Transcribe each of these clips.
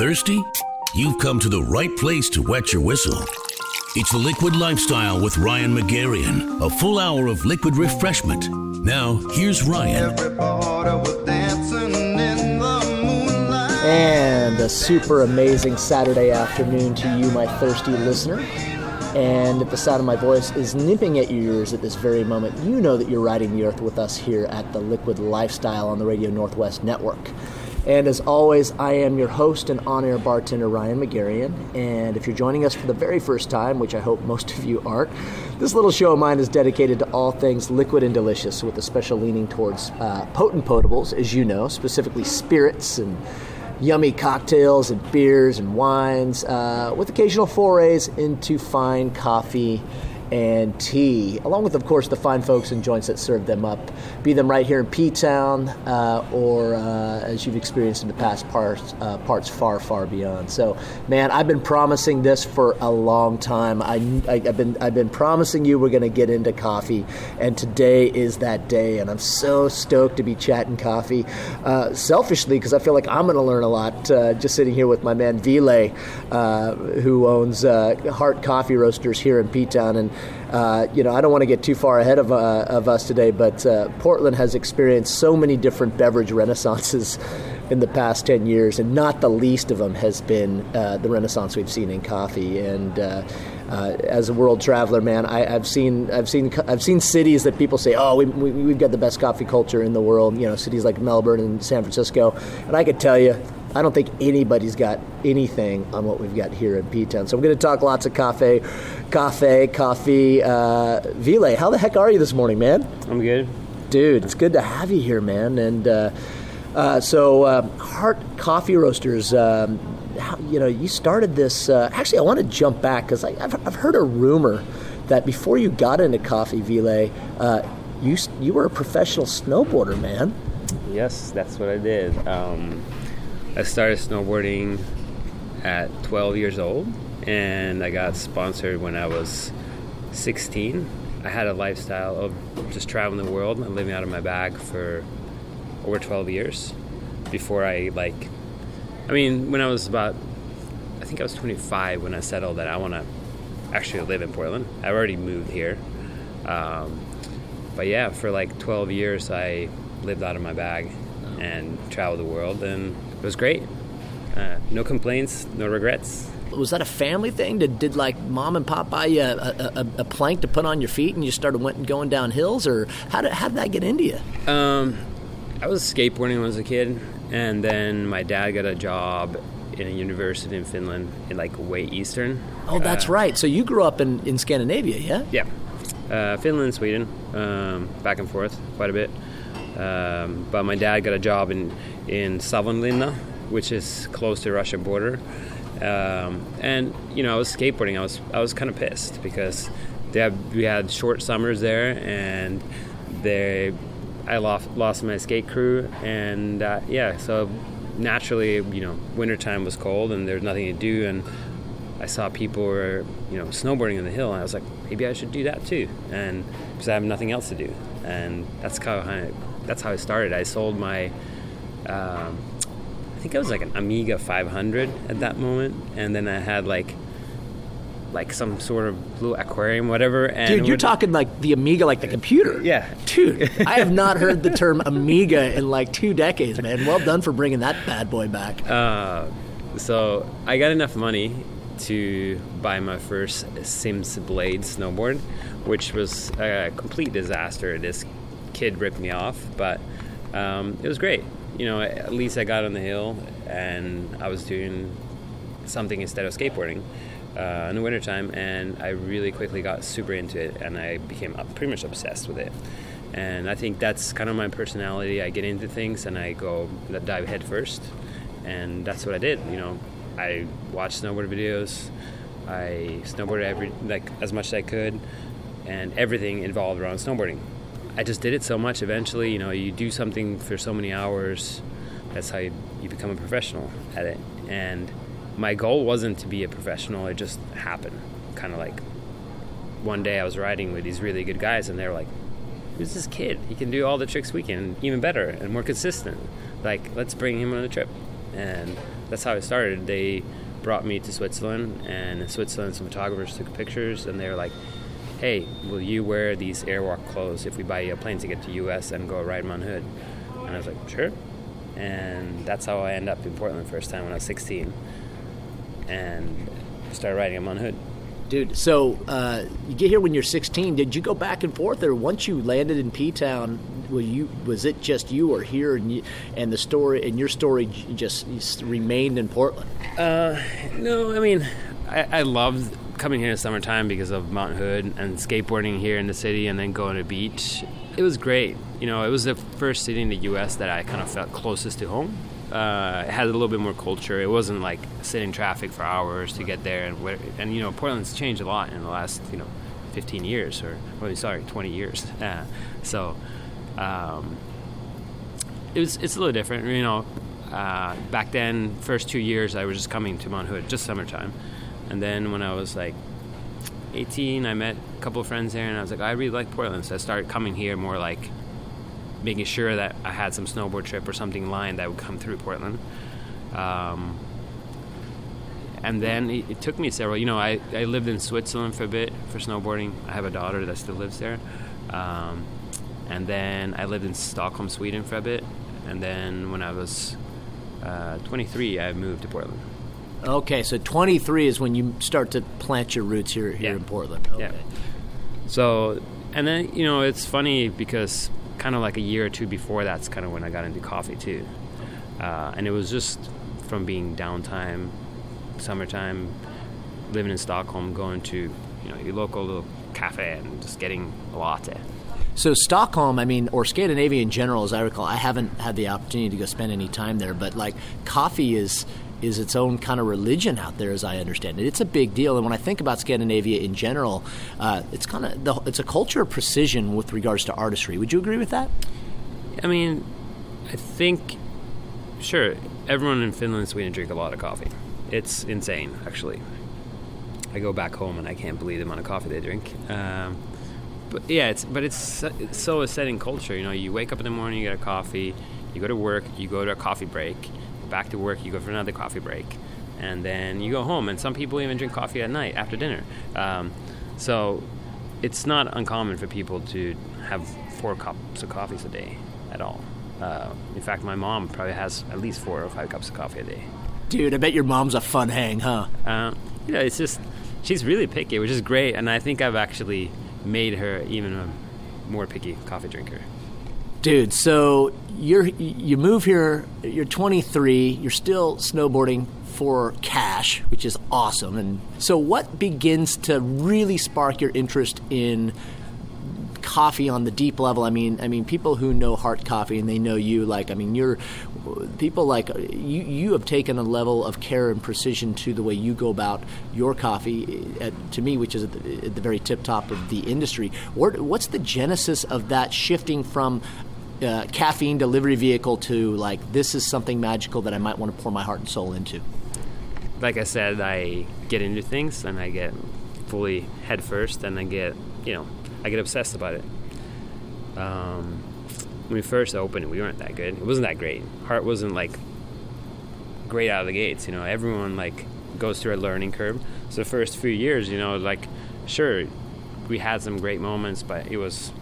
Thirsty? You've come to the right place to wet your whistle. It's the Liquid Lifestyle with Ryan McGarian. A full hour of liquid refreshment. Now, here's Ryan. And a super amazing Saturday afternoon to you, my thirsty listener. And if the sound of my voice is nipping at your ears at this very moment, you know that you're riding the earth with us here at the Liquid Lifestyle on the Radio Northwest Network. And as always, I am your host and on-air bartender, Ryan McGarian. And if you're joining us for the very first time, which I hope most of you are, this little show of mine is dedicated to all things liquid and delicious, with a special leaning towards potent potables, as you know, specifically spirits and yummy cocktails and beers and wines, with occasional forays into fine coffee and tea, along with, of course, the fine folks and joints that serve them up, be them right here in P-Town or as you've experienced in the past, parts far, far beyond. So, man, I've been promising this for a long time. I've been promising you we're going to get into coffee, and today is that day, and I'm so stoked to be chatting coffee, selfishly, because I feel like I'm going to learn a lot just sitting here with my man Wille, who owns Heart Coffee Roasters here in P-Town, and I don't want to get too far ahead of us today, but Portland has experienced so many different beverage renaissances in the past 10 years, and not the least of them has been the renaissance we've seen in coffee. And as a world traveler, man, I've seen cities that people say, oh, we've got the best coffee culture in the world. You know, cities like Melbourne and San Francisco, and I could tell you, I don't think anybody's got anything on what we've got here in P-Town. So I'm going to talk lots of coffee. Wille, how the heck are you this morning, man? I'm good. Dude, it's good to have you here, man. And so Heart Coffee Roasters, you started this. Actually, I want to jump back because I've heard a rumor that before you got into coffee, Wille, you were a professional snowboarder, man. Yes, that's what I did. I started snowboarding at 12 years old, and I got sponsored when I was 16. I had a lifestyle of just traveling the world and living out of my bag for over 12 years before when I was about, I think I was 25 when I settled that I want to actually live in Portland. I've already moved here. But yeah, for 12 years, I lived out of my bag and traveled the world, and it was great. No complaints, no regrets. Was that a family thing? Did mom and pop buy you a plank to put on your feet, and you started going down hills, or how did that get into you? I was skateboarding when I was a kid, and then my dad got a job in a university in Finland, in way eastern. Oh, that's right. So you grew up in Scandinavia, yeah? Yeah. Finland, Sweden, back and forth quite a bit. But my dad got a job in Savonlinna, which is close to the Russian border. I was skateboarding. I was kind of pissed because we had short summers there, and I lost my skate crew, and so naturally, wintertime was cold and there's nothing to do, and I saw people were snowboarding on the hill, and I was like, maybe I should do that too, and because I have nothing else to do, and that's how I started. I sold my. I think I was an Amiga 500 at that moment, and then I had some sort of blue aquarium, whatever. And dude, you're talking the Amiga, the computer. Yeah. Dude, I have not heard the term Amiga in 2 decades, man. Well done for bringing that bad boy back. So I got enough money to buy my first Sims Blade snowboard, which was a complete disaster. This kid ripped me off, but it was great. At least I got on the hill, and I was doing something instead of skateboarding in the wintertime, and I really quickly got super into it, and I became pretty much obsessed with it. And I think that's kind of my personality. I get into things, and I go dive head first, and that's what I did. I watched snowboard videos. I snowboarded as much as I could, and everything involved around snowboarding. I just did it so much. Eventually, you do something for so many hours, that's how you become a professional at it. And my goal wasn't to be a professional. It just happened. Kind of one day I was riding with these really good guys, and they were like, who's this kid? He can do all the tricks we can, even better and more consistent. Let's bring him on a trip. And that's how it started. They brought me to Switzerland, and in Switzerland some photographers took pictures, and they were like, hey, will you wear these Airwalk clothes if we buy you a plane ticket to the U.S. and go ride Mount Hood? And I was like, sure. And that's how I ended up in Portland the first time when I was 16. And started riding on Mount Hood. Dude, so you get here when you're 16. Did you go back and forth, or once you landed in P-Town, was it just you were here and the story and your story just remained in Portland? No, I mean, I loved coming here in the summertime because of Mount Hood and skateboarding here in the city and then going to the beach. It was great. You know, it was the first city in the U.S. that I kind of felt closest to home. It had a little bit more culture. It wasn't like sitting in traffic for hours to get there. And you know, Portland's changed a lot in the last, 15 years or, 20 years. So it's a little different. You know, back then, first 2 years, I was just coming to Mount Hood, just summertime. And then when I was like 18, I met a couple of friends there, and I was like, I really like Portland. So I started coming here more like making sure that I had some snowboard trip or something lined that would come through Portland. And then it took me several... I lived in Switzerland for a bit for snowboarding. I have a daughter that still lives there. And then I lived in Stockholm, Sweden for a bit. And then when I was 23, I moved to Portland. Okay, so 23 is when you start to plant your roots here in Portland. Okay. Yeah. So, and then, it's funny because... kind of like a year or two before that's kind of when I got into coffee too, and it was just from being downtime, summertime, living in Stockholm, going to your local little cafe and just getting a latte. So Stockholm, or Scandinavia in general, as I recall, I haven't had the opportunity to go spend any time there, but like coffee is its own kind of religion out there, as I understand it. It's a big deal, and when I think about Scandinavia in general, it's a culture of precision with regards to artistry. Would you agree with that? I think, sure, everyone in Finland and Sweden drink a lot of coffee. It's insane, actually. I go back home and I can't believe the amount of coffee they drink. It's so a setting culture. You wake up in the morning, you get a coffee, you go to work, you go to a coffee break, back to work, you go for another coffee break, and then you go home, and some people even drink coffee at night after dinner. So it's not uncommon for people to have 4 cups of coffees a day at all. In fact, my mom probably has at least 4 or 5 cups of coffee a day. Dude, I bet your mom's a fun hang, huh? It's just, she's really picky, which is great, and I think I've actually made her even a more picky coffee drinker. Dude, so you move here, you're 23, you're still snowboarding for cash, which is awesome. And so what begins to really spark your interest in coffee on the deep level? People who know Heart Coffee and they know you, you have taken a level of care and precision to the way you go about your coffee, to me, which is at the very tip top of the industry. What's the genesis of that shifting from caffeine delivery vehicle to this is something magical that I might want to pour my heart and soul into? Like I said, I get into things and I get fully head first, and I get I get obsessed about it. When we first opened, we weren't that good. It wasn't that great. Heart wasn't great out of the gates. Everyone goes through a learning curve. So the first few years, sure, we had some great moments, but it was,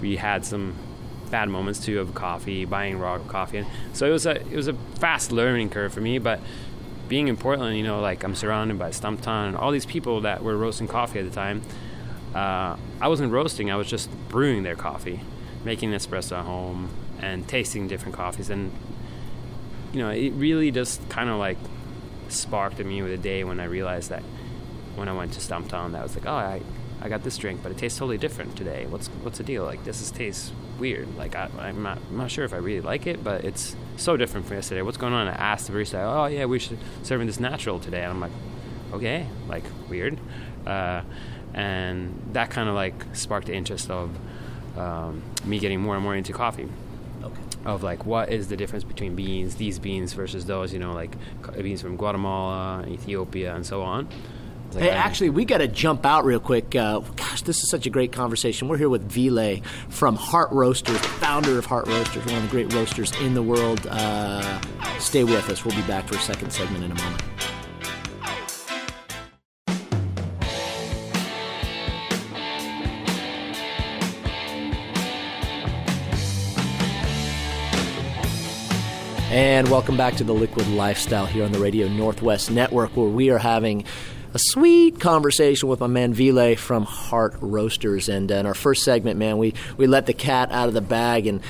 we had some bad moments too of coffee, buying raw coffee. And so it was a fast learning curve for me. But being in Portland, I'm surrounded by Stumptown and all these people that were roasting coffee at the time. I wasn't roasting. I was just brewing their coffee, making espresso at home and tasting different coffees. And, it really just kind of sparked in me with a day when I realized that when I went to Stumptown, that I was like, oh, I got this drink, but it tastes totally different today. What's the deal? Tastes weird. I'm not sure if I really like it, but it's so different from yesterday. What's going on? I asked the barista, oh, yeah, we should serve this natural today. And I'm like, okay, weird. And that kind of sparked the interest of me getting more and more into coffee. Okay. Of what is the difference between beans, these beans versus those, beans from Guatemala, Ethiopia, and so on. like hey, that. Actually, we got to jump out real quick. Gosh, this is such a great conversation. We're here with Wille from Heart Roasters, founder of Heart Roasters, one of the great roasters in the world. Stay with us. We'll be back for a second segment in a moment. And welcome back to The Liquid Lifestyle here on the Radio Northwest Network, where we are having a sweet conversation with my man Wille from Heart Roasters. And in our first segment, man, we let the cat out of the bag and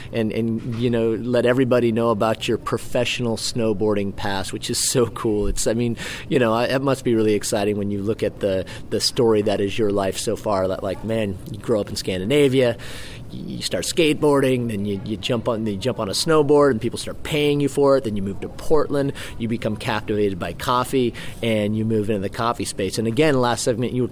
you know, let everybody know about your professional snowboarding past, which is so cool. It's, I mean, you know, it must be really exciting when you look at the story that is your life so far. That, like, man, you grow up in Scandinavia. You start skateboarding, then you jump on a snowboard, and people start paying you for it. Then you move to Portland. You become captivated by coffee, and you move into the coffee space. And again, last segment, you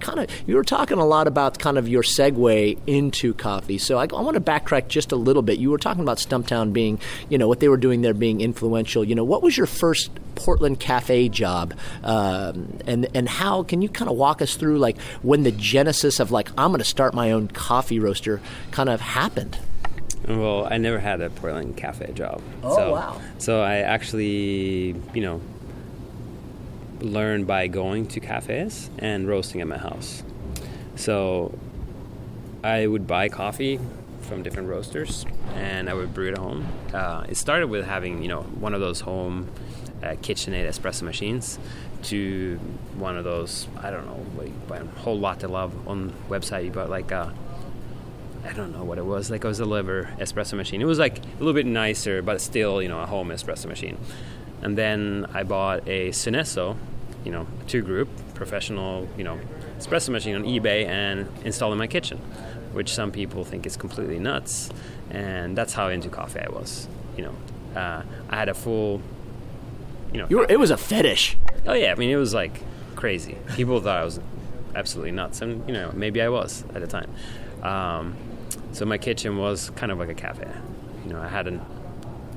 were talking a lot about kind of your segue into coffee. So I want to backtrack just a little bit. You were talking about Stumptown being, you know, what they were doing there being influential. You know, what was your first Portland cafe job, and how can you kind of walk us through, like, when the genesis of, like, I'm going to start my own coffee roaster kind of happened? Well, I never had a Portland cafe job. Oh, so, wow. So I actually, you know, learned by going to cafes and roasting at my house. So I would buy coffee from different roasters, and I would brew it at home. It started with having, you know, one of those home KitchenAid espresso machines to one of those, I don't know, like a whole lot to love on the website. You bought like a, I don't know what it was. Like, it was a Liver espresso machine. It was like a little bit nicer, but still, you know, a home espresso machine. And then I bought a Synesso, you know, 2-group professional, you know, espresso machine on eBay and installed in my kitchen, which some people think is completely nuts. And that's how into coffee I was, you know. I had a full, you know. It was a fetish. Oh, yeah. I mean, it was like crazy. People thought I was absolutely nuts. And, you know, maybe I was at the time. So my kitchen was kind of like a cafe. You know, I had a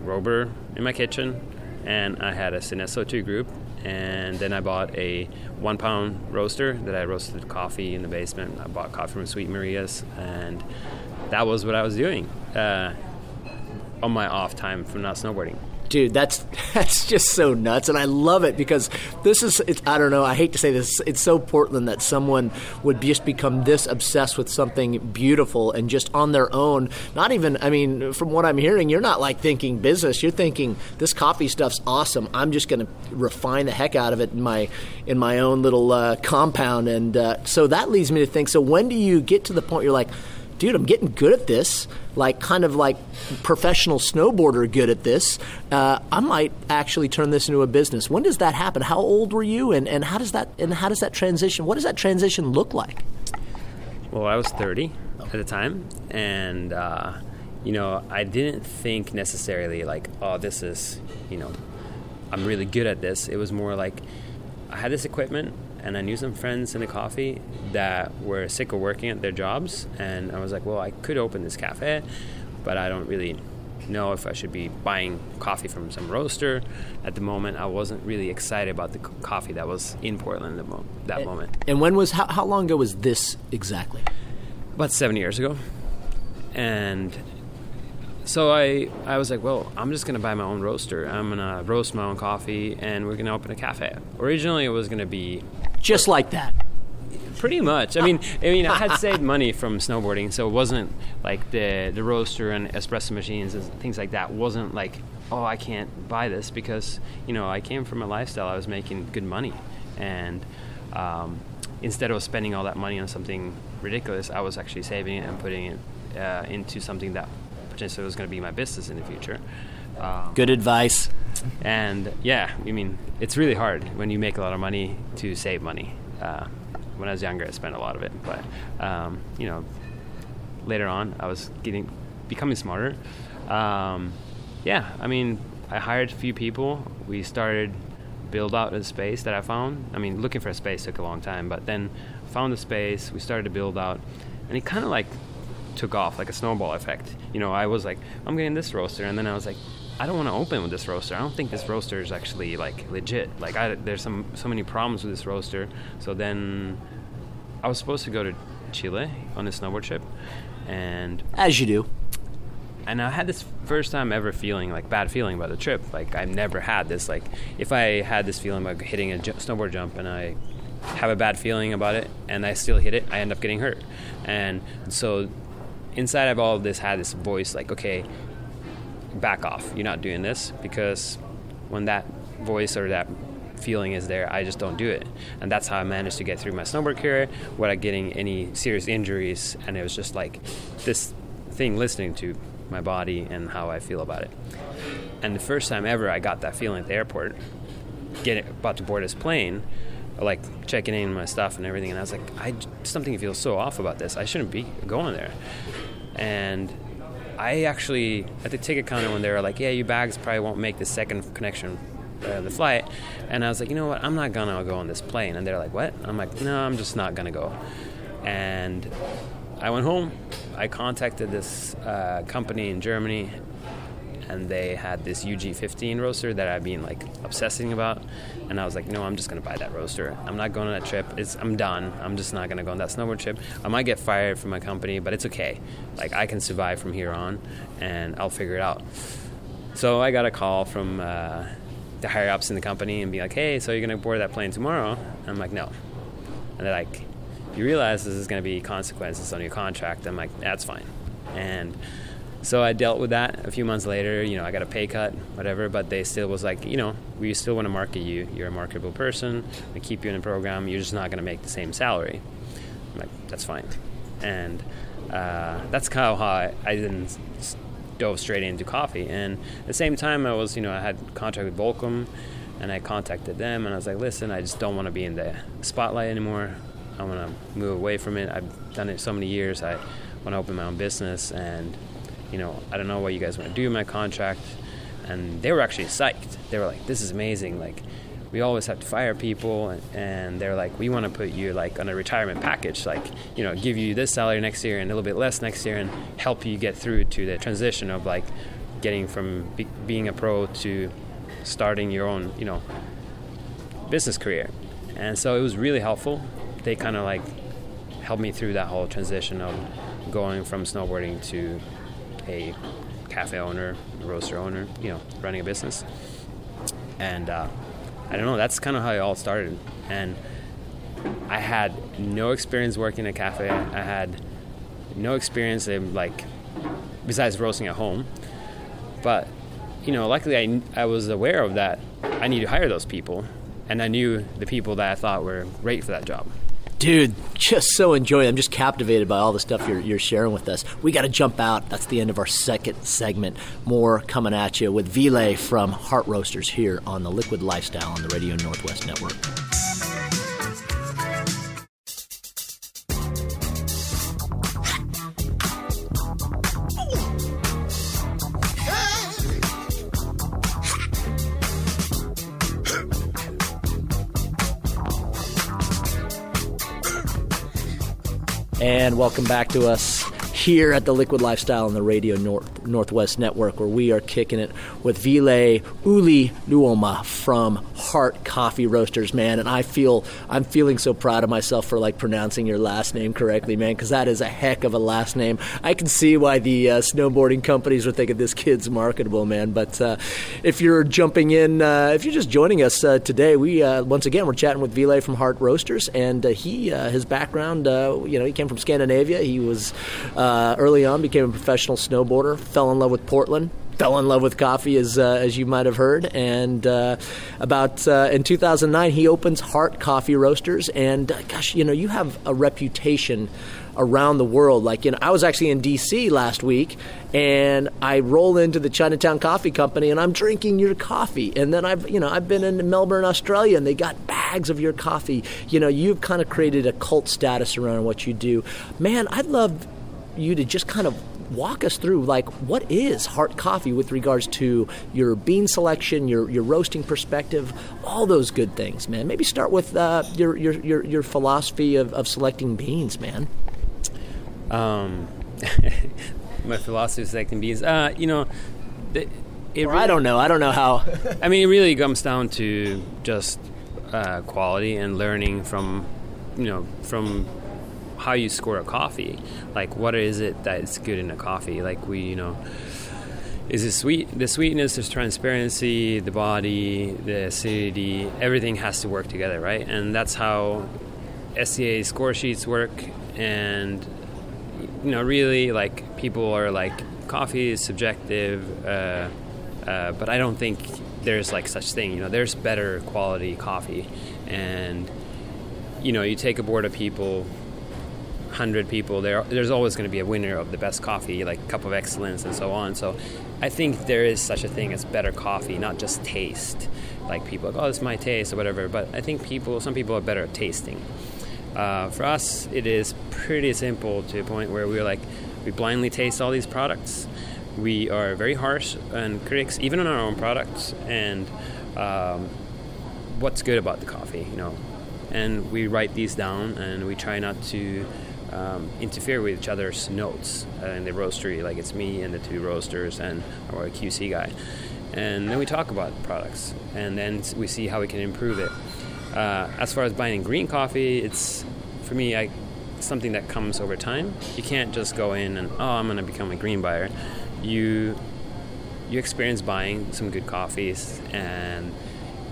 Robur in my kitchen, and I had a Synesso 2-group, and then I bought a 1-pound roaster that I roasted coffee in the basement. I bought coffee from Sweet Maria's, and that was what I was doing on my off time from not snowboarding. Dude, that's just so nuts, and I love it because this is, I don't know, I hate to say this, it's so Portland that someone would just become this obsessed with something beautiful and just on their own, not even, I mean, from what I'm hearing, you're not like thinking business, you're thinking this coffee stuff's awesome, I'm just going to refine the heck out of it in my own little compound, and so that leads me to think, so when do you get to the point you're like, dude, I'm getting good at this, like kind of like professional snowboarder good at this. I might actually turn this into a business. When does that happen? How old were you, and how does that transition? What does that transition look like? Well, I was 30 at the time, and you know, I didn't think necessarily like, oh, this is, you know, I'm really good at this. It was more like I had this equipment. And I knew some friends in the coffee that were sick of working at their jobs. And I was like, well, I could open this cafe, but I don't really know if I should be buying coffee from some roaster. At the moment, I wasn't really excited about the coffee that was in Portland at that moment. And when was, how long ago was this exactly? About 7 years ago. And so I was like, well, I'm just going to buy my own roaster. I'm going to roast my own coffee, and we're going to open a cafe. Originally, it was going to be just like that. Pretty much. I mean, I had saved money from snowboarding, so it wasn't like the roaster and espresso machines and things like that wasn't like, oh, I can't buy this because, you know, I came from a lifestyle. I was making good money. And instead of spending all that money on something ridiculous, I was actually saving it and putting it into something that potentially was going to be my business in the future. Good advice. And yeah, I mean, it's really hard when you make a lot of money to save money. When I was younger, I spent a lot of it, but you know, later on, I was becoming smarter. Yeah, I mean, I hired a few people. We started build out a space that I found. I mean, looking for a space took a long time, but then found the space. We started to build out, and it kind of like took off like a snowball effect. You know, I was like, I'm getting this roaster, and then I was like, I don't want to open with this roaster. I don't think this roaster is actually, like, legit. Like, there's so many problems with this roaster. So then I was supposed to go to Chile on a snowboard trip. And as you do. And I had this first time ever feeling, like, bad feeling about the trip. Like, I've never had this. Like, if I had this feeling about hitting a snowboard jump and I have a bad feeling about it and I still hit it, I end up getting hurt. And so inside of all of this had this voice like, okay, back off. You're not doing this, because when that voice or that feeling is there, I just don't do it. And that's how I managed to get through my snowboard career without getting any serious injuries. And it was just like this thing listening to my body and how I feel about it. And the first time ever I got that feeling at the airport, about to board this plane, like checking in my stuff and everything, and I was like, something feels so off about this. I shouldn't be going there. And I actually, at the ticket counter when they were like, yeah, your bags probably won't make the second connection of the flight, and I was like, you know what, I'm not gonna go on this plane. And they're like, what? I'm like, no, I'm just not gonna go. And I went home, I contacted this company in Germany, and they had this UG-15 roaster that I've been, like, obsessing about. And I was like, no, I'm just going to buy that roaster. I'm not going on that trip. I'm done. I'm just not going to go on that snowboard trip. I might get fired from my company, but it's okay. Like, I can survive from here on, and I'll figure it out. So I got a call from the higher-ups in the company and be like, hey, so you're going to board that plane tomorrow? And I'm like, no. And they're like, you realize this is going to be consequences on your contract? I'm like, that's fine. And so I dealt with that a few months later. You know, I got a pay cut, whatever, but they still was like, you know, we still want to market you. You're a marketable person. We keep you in the program. You're just not going to make the same salary. I'm like, that's fine. And that's kind of how I then dove straight into coffee. And at the same time, I was, you know, I had a contract with Volcom, and I contacted them, and I was like, listen, I just don't want to be in the spotlight anymore. I want to move away from it. I've done it so many years. I want to open my own business, and you know, I don't know what you guys want to do with my contract. And they were actually psyched. They were like, this is amazing. Like, we always have to fire people. And they're like, we want to put you, like, on a retirement package. Like, you know, give you this salary next year and a little bit less next year and help you get through to the transition of, like, getting from being a pro to starting your own, you know, business career. And so it was really helpful. They kind of, like, helped me through that whole transition of going from snowboarding to a cafe owner, a roaster owner, you know, running a business. And I don't know, that's kind of how it all started. And I had no experience working in a cafe. I had no experience in, like, besides roasting at home. But, you know, luckily I was aware of that. I need to hire those people. And I knew the people that I thought were great for that job. Dude, just so enjoying. I'm just captivated by all the stuff you're sharing with us. We got to jump out. That's the end of our second segment. More coming at you with Wille from Heart Roasters here on The Liquid Lifestyle on the Radio Northwest Network. And welcome back to us here at The Liquid Lifestyle on the Radio Northwest Network, where we are kicking it with Wille Yi-Luoma from Heart Coffee Roasters, man. And I'm feeling so proud of myself for, like, pronouncing your last name correctly, man, because that is a heck of a last name. I can see why the snowboarding companies were thinking this kid's marketable, man. But if you're jumping in, if you're just joining us today, we once again we're chatting with Wille from Heart Roasters, and he his background, you know, he came from Scandinavia. He was early on became a professional snowboarder, fell in love with Portland. Fell in love with coffee, as you might have heard, and about in 2009 he opens Heart Coffee Roasters, and gosh, you know, you have a reputation around the world. Like, you know, I was actually in D.C. last week, and I roll into the Chinatown Coffee Company, and I'm drinking your coffee. And then I've been in Melbourne, Australia, and they got bags of your coffee. You know, you've kind of created a cult status around what you do, man. I'd love you to just kind of walk us through, like, what is Heart Coffee with regards to your bean selection, your roasting perspective, all those good things, man. Maybe start with your philosophy of selecting beans, man. My philosophy of selecting beans, you know, I don't know. I don't know how. I mean, it really comes down to just quality and learning from how you score a coffee. Like, what is it that's good in a coffee? Like, is it sweet? The sweetness, there's transparency, the body, the acidity, everything has to work together, right? And that's how SCA score sheets work. And, really, like, people are like, coffee is subjective, but I don't think there's like such thing. There's better quality coffee, and you take a board of people, 100 people, there's always going to be a winner of the best coffee, like Cup of Excellence and so on. So I think there is such a thing as better coffee, not just taste. Like people are like, oh, it's my taste or whatever. But I think some people are better at tasting. For us, it is pretty simple to a point where we're like, we blindly taste all these products. We are very harsh on critics, even on our own products, and what's good about the coffee, And we write these down, and we try not to interfere with each other's notes in the roastery. Like, it's me and the two roasters and our QC guy. And then we talk about the products, and then we see how we can improve it. As far as buying green coffee, it's, for me, something that comes over time. You can't just go in and I'm going to become a green buyer. You experience buying some good coffees, and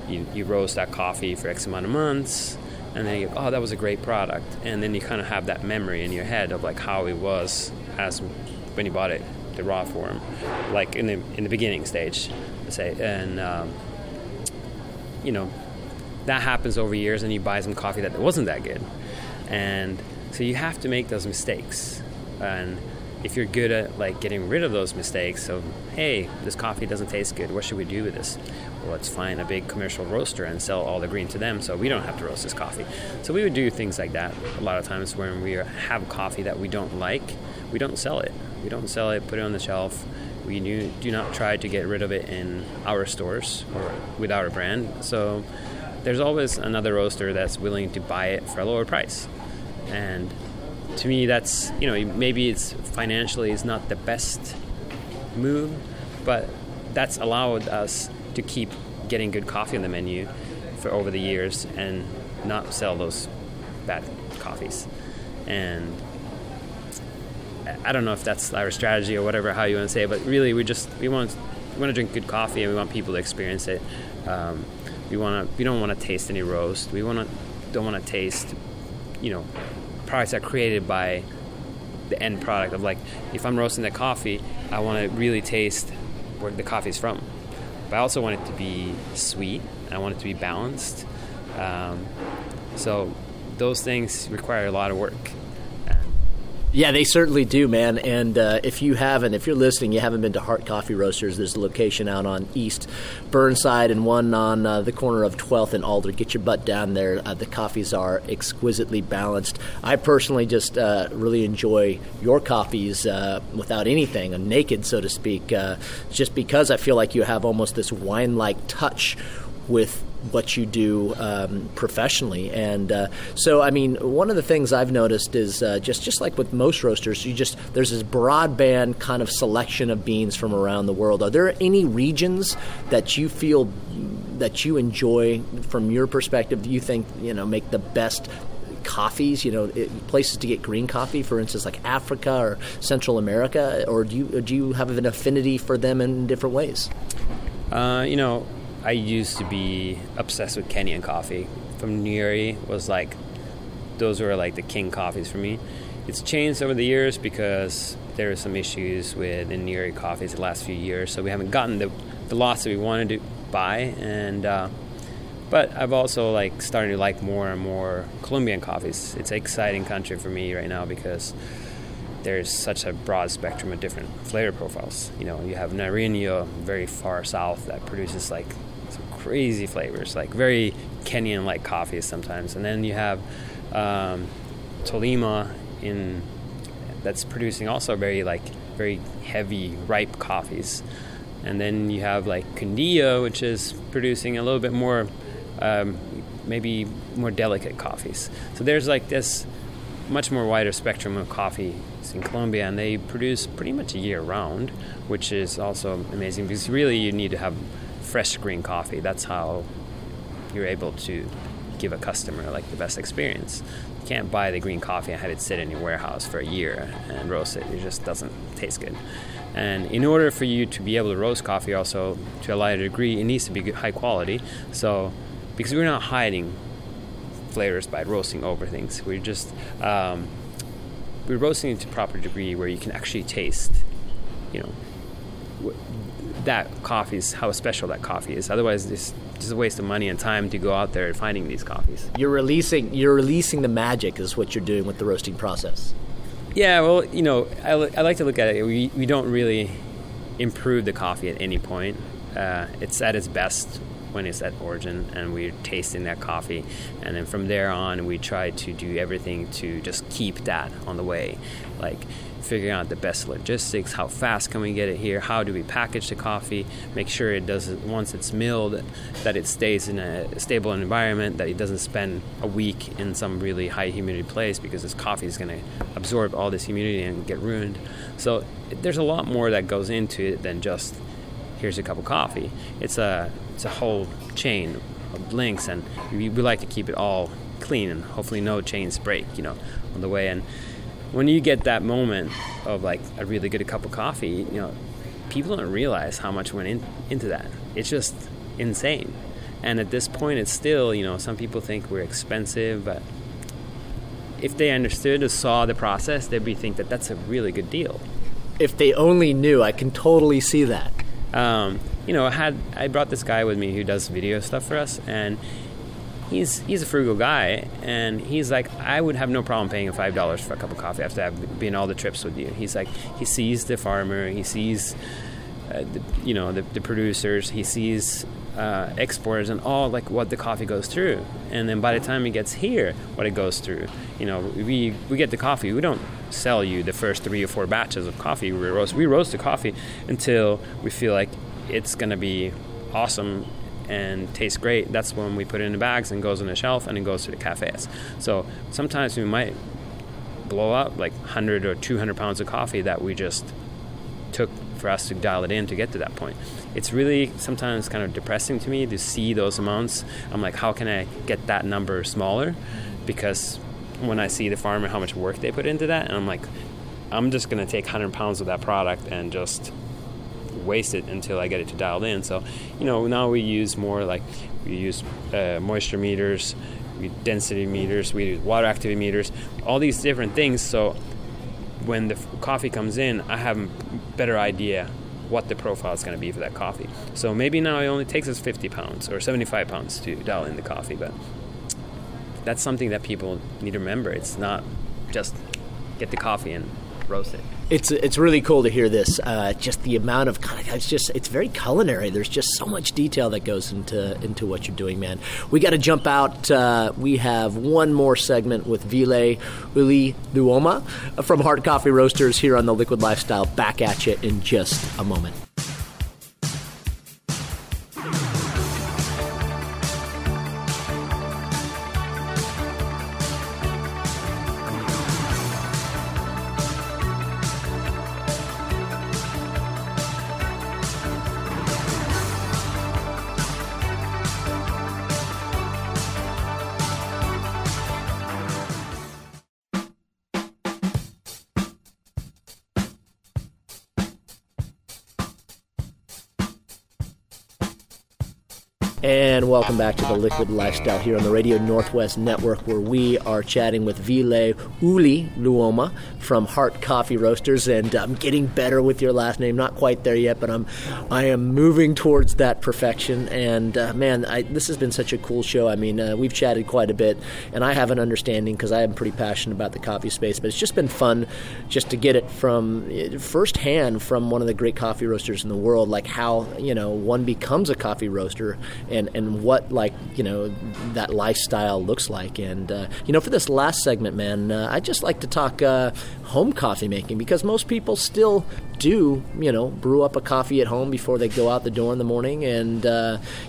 you roast that coffee for X amount of months, and then you go, oh, that was a great product, and then you kind of have that memory in your head of like how it was as when you bought it, the raw form, like in the beginning stage, let's say, and that happens over years, and you buy some coffee that wasn't that good, and so you have to make those mistakes. And if you're good at like getting rid of those mistakes of, hey, this coffee doesn't taste good, what should we do with this? Well, let's find a big commercial roaster and sell all the green to them so we don't have to roast this coffee. So we would do things like that a lot of times when we have coffee that we don't like. We don't sell it. We don't sell it, put it on the shelf. We do not try to get rid of it in our stores or with our brand. So there's always another roaster that's willing to buy it for a lower price. And to me, that's, maybe it's financially is not the best move, but that's allowed us to keep getting good coffee on the menu for over the years and not sell those bad coffees. And I don't know if that's our strategy or whatever, how you want to say it, but really we want to drink good coffee, and we want people to experience it. We don't want to taste any roast. We don't want to taste products are created by the end product of, like, if I'm roasting the coffee, I want to really taste where the coffee is from, but I also want it to be sweet, and I want it to be balanced, so those things require a lot of work. Yeah, they certainly do, man. And if you're listening, you haven't been to Heart Coffee Roasters, there's a location out on East Burnside and one on the corner of 12th and Alder. Get your butt down there. The coffees are exquisitely balanced. I personally just really enjoy your coffees without anything, naked, so to speak, just because I feel like you have almost this wine-like touch with what you do professionally. And one of the things I've noticed is just like with most roasters, there's this broadband kind of selection of beans from around the world. Are there any regions that you feel that you enjoy from your perspective, you think make the best coffees, places to get green coffee, for instance, like Africa or Central America, or do you have an affinity for them in different ways? I used to be obsessed with Kenyan coffee. From Nyeri was like, those were like the king coffees for me. It's changed over the years because there are some issues with the Nyeri coffees the last few years, so we haven't gotten the lots that we wanted to buy. And but I've also like started to like more and more Colombian coffees. It's an exciting country for me right now because there's such a broad spectrum of different flavor profiles. You have Nariño very far south that produces like crazy flavors, like very Kenyan-like coffees sometimes, and then you have Tolima that's producing also very heavy ripe coffees, and then you have like Cundillo, which is producing a little bit more maybe more delicate coffees. So there's like this much more wider spectrum of coffees in Colombia, and they produce pretty much year-round, which is also amazing because really you need to have fresh green coffee. That's how you're able to give a customer like the best experience. You can't buy the green coffee and have it sit in your warehouse for a year and roast it. It just doesn't taste good. And in order for you to be able to roast coffee also to a larger degree, it needs to be good, high quality. So because we're not hiding flavors by roasting over things, we're just we're roasting it to a proper degree where you can actually taste, you know, that coffee is how special that coffee is. Otherwise, it's just a waste of money and time to go out there finding these coffees. You're releasing the magic is what you're doing with the roasting process. Yeah, well, you know, I like to look at it. We don't really improve the coffee at any point. It's at its best when it's at origin, and we're tasting that coffee. And then from there on, we try to do everything to just keep that on the way, like figuring out the best logistics, how fast can we get it here, how do we package the coffee, make sure it doesn't, once it's milled, that it stays in a stable environment, that it doesn't spend a week in some really high humidity place because this coffee is going to absorb all this humidity and get ruined. So there's a lot more that goes into it than just here's a cup of coffee. It's a whole chain of links, and we like to keep it all clean and hopefully no chains break, you know, on the way. And when you get that moment of like a really good cup of coffee, you know, people don't realize how much went into that. It's just insane. And at this point, it's still, you know, some people think we're expensive, but if they understood or saw the process, they'd be think that that's a really good deal. If they only knew, I can totally see that. You know, I brought this guy with me who does video stuff for us, and he's a frugal guy, and he's like, I would have no problem paying $5 for a cup of coffee after I've been all the trips with you. He's like, he sees the farmer, he sees, the producers, he sees exporters and all, like, what the coffee goes through. And then by the time it gets here, what it goes through, you know, we get the coffee. We don't sell you the first 3 or 4 batches of coffee. We roast the coffee until we feel like it's going to be awesome and tastes great. That's when we put it in the bags and goes on the shelf and it goes to the cafes. So sometimes we might blow up like 100 or 200 pounds of coffee that we just took for us to dial it in to get to that point. It's really sometimes kind of depressing to me to see those amounts. I'm like, how can I get that number smaller? Because when I see the farmer, how much work they put into that, and I'm like, I'm just going to take 100 pounds of that product and just waste it until I get it to dialed in. So, you know, now we use more like, we use moisture meters, we density meters, we use water activity meters, all these different things. So when the coffee comes in, I have a better idea what the profile is going to be for that coffee. So maybe now it only takes us 50 pounds or 75 pounds to dial in the coffee, but that's something that people need to remember. It's not just get the coffee and roast it. It's really cool to hear this. Just the amount of, it's very culinary. There's just so much detail that goes into what you're doing, man. We got to jump out. We have one more segment with Wille Yi-Luoma from Heart Coffee Roasters here on the Liquid Lifestyle. Back at you in just a moment. And welcome back to the Liquid Lifestyle here on the Radio Northwest Network, where we are chatting with Wille Yi-Luoma from Heart Coffee Roasters. And I'm getting better with your last name. Not quite there yet, but I am moving towards that perfection. And this has been such a cool show. I mean, we've chatted quite a bit, and I have an understanding because I am pretty passionate about the coffee space. But it's just been fun just to get it from firsthand from one of the great coffee roasters in the world, like how, you know, one becomes a coffee roaster. And what, like, you know, that lifestyle looks like. And, you know, for this last segment, man, I'd just like to talk home coffee making, because most people still do, you know, brew up a coffee at home before they go out the door in the morning. And,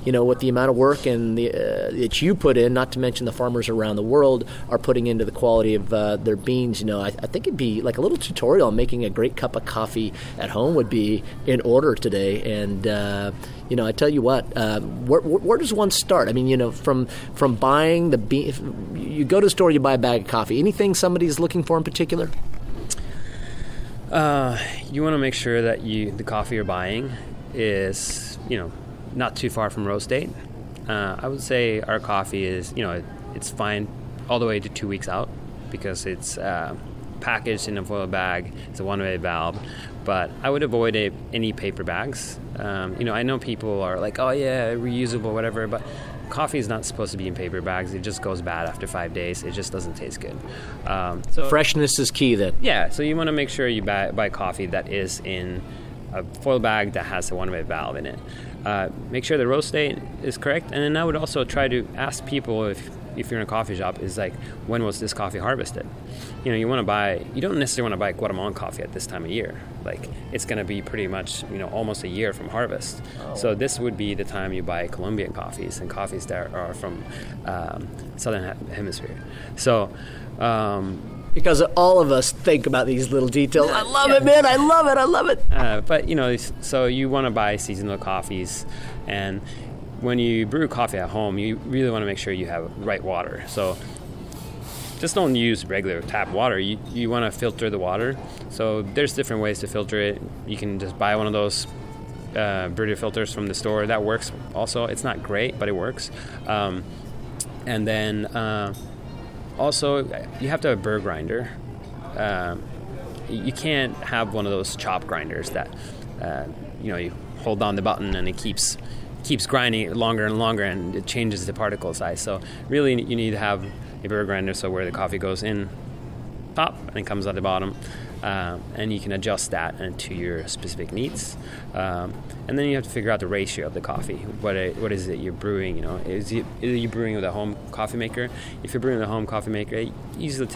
you know, with the amount of work and the, that you put in, not to mention the farmers around the world are putting into the quality of their beans, you know, I think it'd be like a little tutorial on making a great cup of coffee at home would be in order today. And, you know, I tell you what, where does one start? I mean, you know, from buying the bean, you go to the store, you buy a bag of coffee. Anything somebody's looking for in particular? You want to make sure that the coffee you're buying is, you know, not too far from roast date. I would say our coffee is, you know, it's fine all the way to 2 weeks out because it's packaged in a foil bag. It's a one-way valve. But I would avoid any paper bags. You know, I know people are like, oh, yeah, reusable, whatever, but coffee is not supposed to be in paper bags. It just goes bad after 5 days. It just doesn't taste good. So freshness is key then. Yeah, so you want to make sure you buy coffee that is in a foil bag that has a one-way valve in it. Make sure the roast date is correct. And then I would also try to ask people if you're in a coffee shop, is like, when was this coffee harvested? You know, you don't necessarily want to buy Guatemalan coffee at this time of year. Like, it's going to be pretty much, you know, almost a year from harvest. Oh. So this would be the time you buy Colombian coffees and coffees that are from Southern Hemisphere. So, because all of us think about these little details. I love it, man. I love it. But, you know, so you want to buy seasonal coffees. And when you brew coffee at home, you really want to make sure you have the right water. So just don't use regular tap water. You want to filter the water. So there's different ways to filter it. You can just buy one of those Brita filters from the store. That works also. It's not great, but it works. And then... also, you have to have a burr grinder. You can't have one of those chop grinders that, you know, you hold down the button and it keeps grinding longer and longer and it changes the particle size. So really, you need to have a burr grinder so where the coffee goes in, pop, and it comes out the bottom. And you can adjust that to your specific needs. And then you have to figure out the ratio of the coffee. What is it you're brewing? You know, is you brewing with a home coffee maker? If you're brewing with a home coffee maker, I usually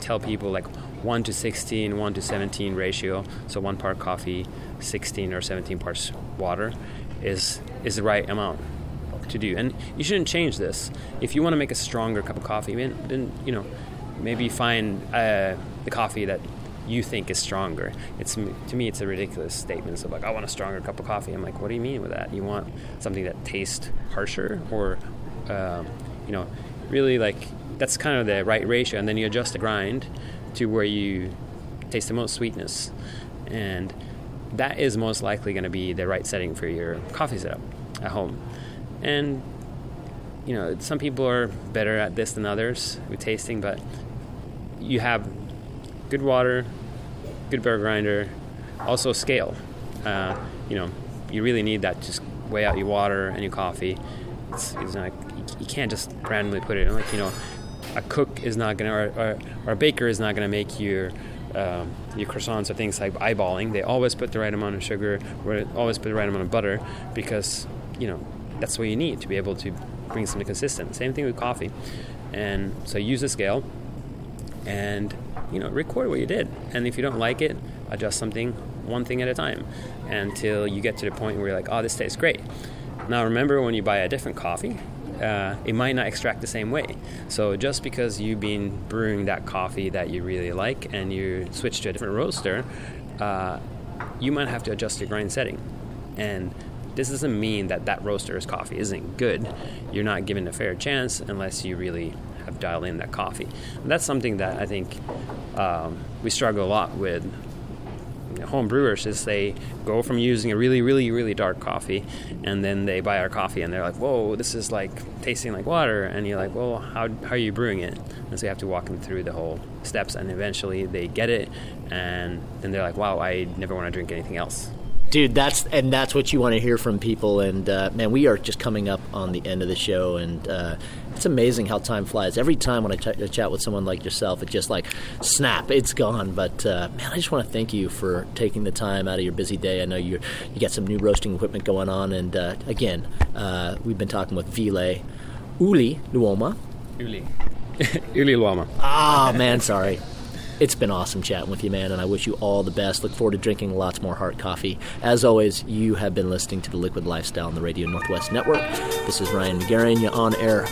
tell people like 1 to 16, 1 to 17 ratio. So 1 part coffee, 16 or 17 parts water is the right amount to do. And you shouldn't change this. If you want to make a stronger cup of coffee, then you know, maybe find the coffee that you think is stronger. To me, it's a ridiculous statement. So like, I want a stronger cup of coffee. I'm like, what do you mean with that? You want something that tastes harsher, or you know, really like that's kind of the right ratio. And then you adjust the grind to where you taste the most sweetness, and that is most likely going to be the right setting for your coffee setup at home. And you know, some people are better at this than others with tasting, but you have good water, good burr grinder, also scale. You know, you really need that. Just weigh out your water and your coffee. It's not, you can't just randomly put it in. Like, you know, a cook is not gonna, or a baker is not gonna make your croissants or things like eyeballing. They always put the right amount of sugar, or always put the right amount of butter, because you know that's what you need to be able to bring something consistent. Same thing with coffee, and so use a scale. And you know, record what you did, and if you don't like it, adjust something, one thing at a time, until you get to the point where you're like, oh, this tastes great. Now remember, when you buy a different coffee, it might not extract the same way. So just because you've been brewing that coffee that you really like and you switch to a different roaster, you might have to adjust your grind setting. And this doesn't mean that roaster's coffee isn't good. You're not given a fair chance unless you really have dialed in that coffee. And that's something that I think we struggle a lot with home brewers, is they go from using a really, really, really dark coffee, and then they buy our coffee and they're like, whoa, this is like tasting like water. And you're like, well, how are you brewing it? And so you have to walk them through the whole steps, and eventually they get it, and then they're like, wow, I never want to drink anything else. Dude, that's what you want to hear from people. And man, we are just coming up on the end of the show, and it's amazing how time flies. Every time when I chat with someone like yourself, it's just like, snap, it's gone. But man, I just want to thank you for taking the time out of your busy day. I know you got some new roasting equipment going on, and again, we've been talking with Wille Yi-Luoma. Wille Yi-Luoma. Ah, man, sorry. It's been awesome chatting with you, man, and I wish you all the best. Look forward to drinking lots more Heart Coffee. As always, you have been listening to The Liquid Lifestyle on the Radio Northwest Network. This is Ryan McGarren, your on-air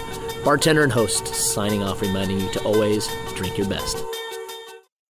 bartender and host, signing off, reminding you to always drink your best.